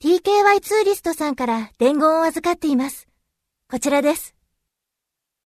TKY ツーリストさんから伝言を預かっています。こちらです。